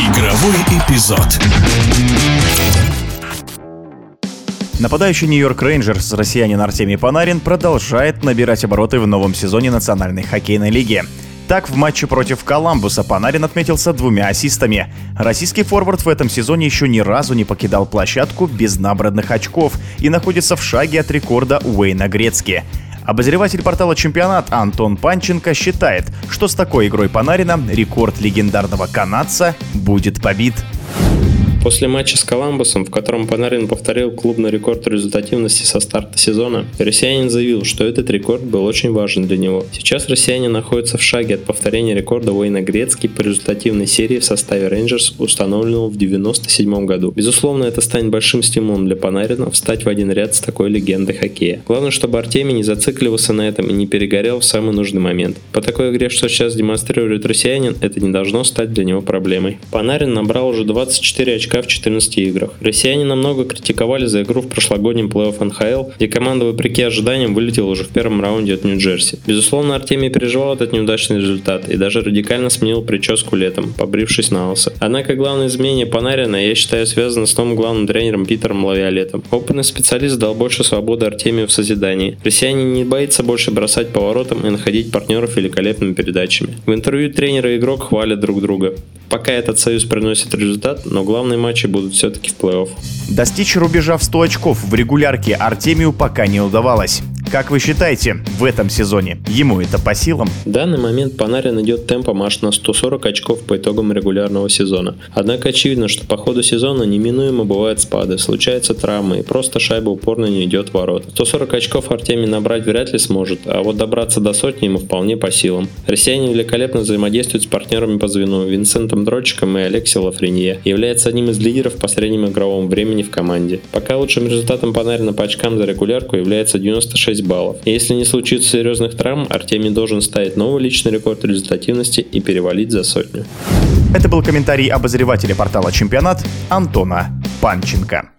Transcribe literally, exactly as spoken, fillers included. Игровой эпизод. Нападающий Нью-Йорк Рейнджерс россиянин Артемий Панарин продолжает набирать обороты в новом сезоне Национальной хоккейной лиги. Так, в матче против Коламбуса Панарин отметился двумя ассистами. Российский форвард в этом сезоне еще ни разу не покидал площадку без набранных очков и находится в шаге от рекорда Уэйна Гретцки. Обозреватель портала «Чемпионат» Антон Панченко считает, что с такой игрой Панарина рекорд легендарного канадца будет побит. После матча с Коламбусом, в котором Панарин повторил клубный рекорд результативности со старта сезона, россиянин заявил, что этот рекорд был очень важен для него. Сейчас россиянин находится в шаге от повторения рекорда Уэйна Гретцки по результативной серии в составе Рейнджерс, установленного в девяносто седьмом году. Безусловно, это станет большим стимулом для Панарина встать в один ряд с такой легендой хоккея. Главное, чтобы Артемий не зацикливался на этом и не перегорел в самый нужный момент. По такой игре, что сейчас демонстрирует россиянин, это не должно стать для него проблемой. Панарин набрал уже двадцать четыре очка в четырнадцати играх. Россияне намного критиковали за игру в прошлогоднем плей-офф эн ха эл, где команда, вопреки ожиданиям, вылетела уже в первом раунде от Нью-Джерси. Безусловно, Артемий переживал этот неудачный результат и даже радикально сменил прическу летом, побрившись на лысо. Однако главное изменение Панарина, я считаю, связано с новым главным тренером Питером Лавиолетом. Опытный специалист дал больше свободы Артемию в созидании. Россиянин не боится больше бросать поворотом и находить партнеров великолепными передачами. В интервью тренер и игрок хвалят друг друга. Пока этот союз приносит результат, но главные матчи будут все-таки в плей-офф. Достичь рубежа в сто очков в регулярке Артемию пока не удавалось. Как вы считаете, в этом сезоне ему это по силам? В данный момент Панарин идет темпом аж на сто сорок очков по итогам регулярного сезона. Однако очевидно, что по ходу сезона неминуемо бывают спады, случаются травмы и просто шайба упорно не идет в ворота. сто сорок очков Артемий набрать вряд ли сможет, а вот добраться до сотни ему вполне по силам. Россиянин великолепно взаимодействует с партнерами по звену Винсентом Дрочиком и Алексеем Лафренье. Является одним из лидеров по среднему игровому времени в команде. Пока лучшим результатом Панарина по очкам за регулярку является девяносто шесть баллов. И если не случится серьезных травм, Артемий должен ставить новый личный рекорд результативности и перевалить за сотню. Это был комментарий обозревателя портала «Чемпионат» Антона Панченко.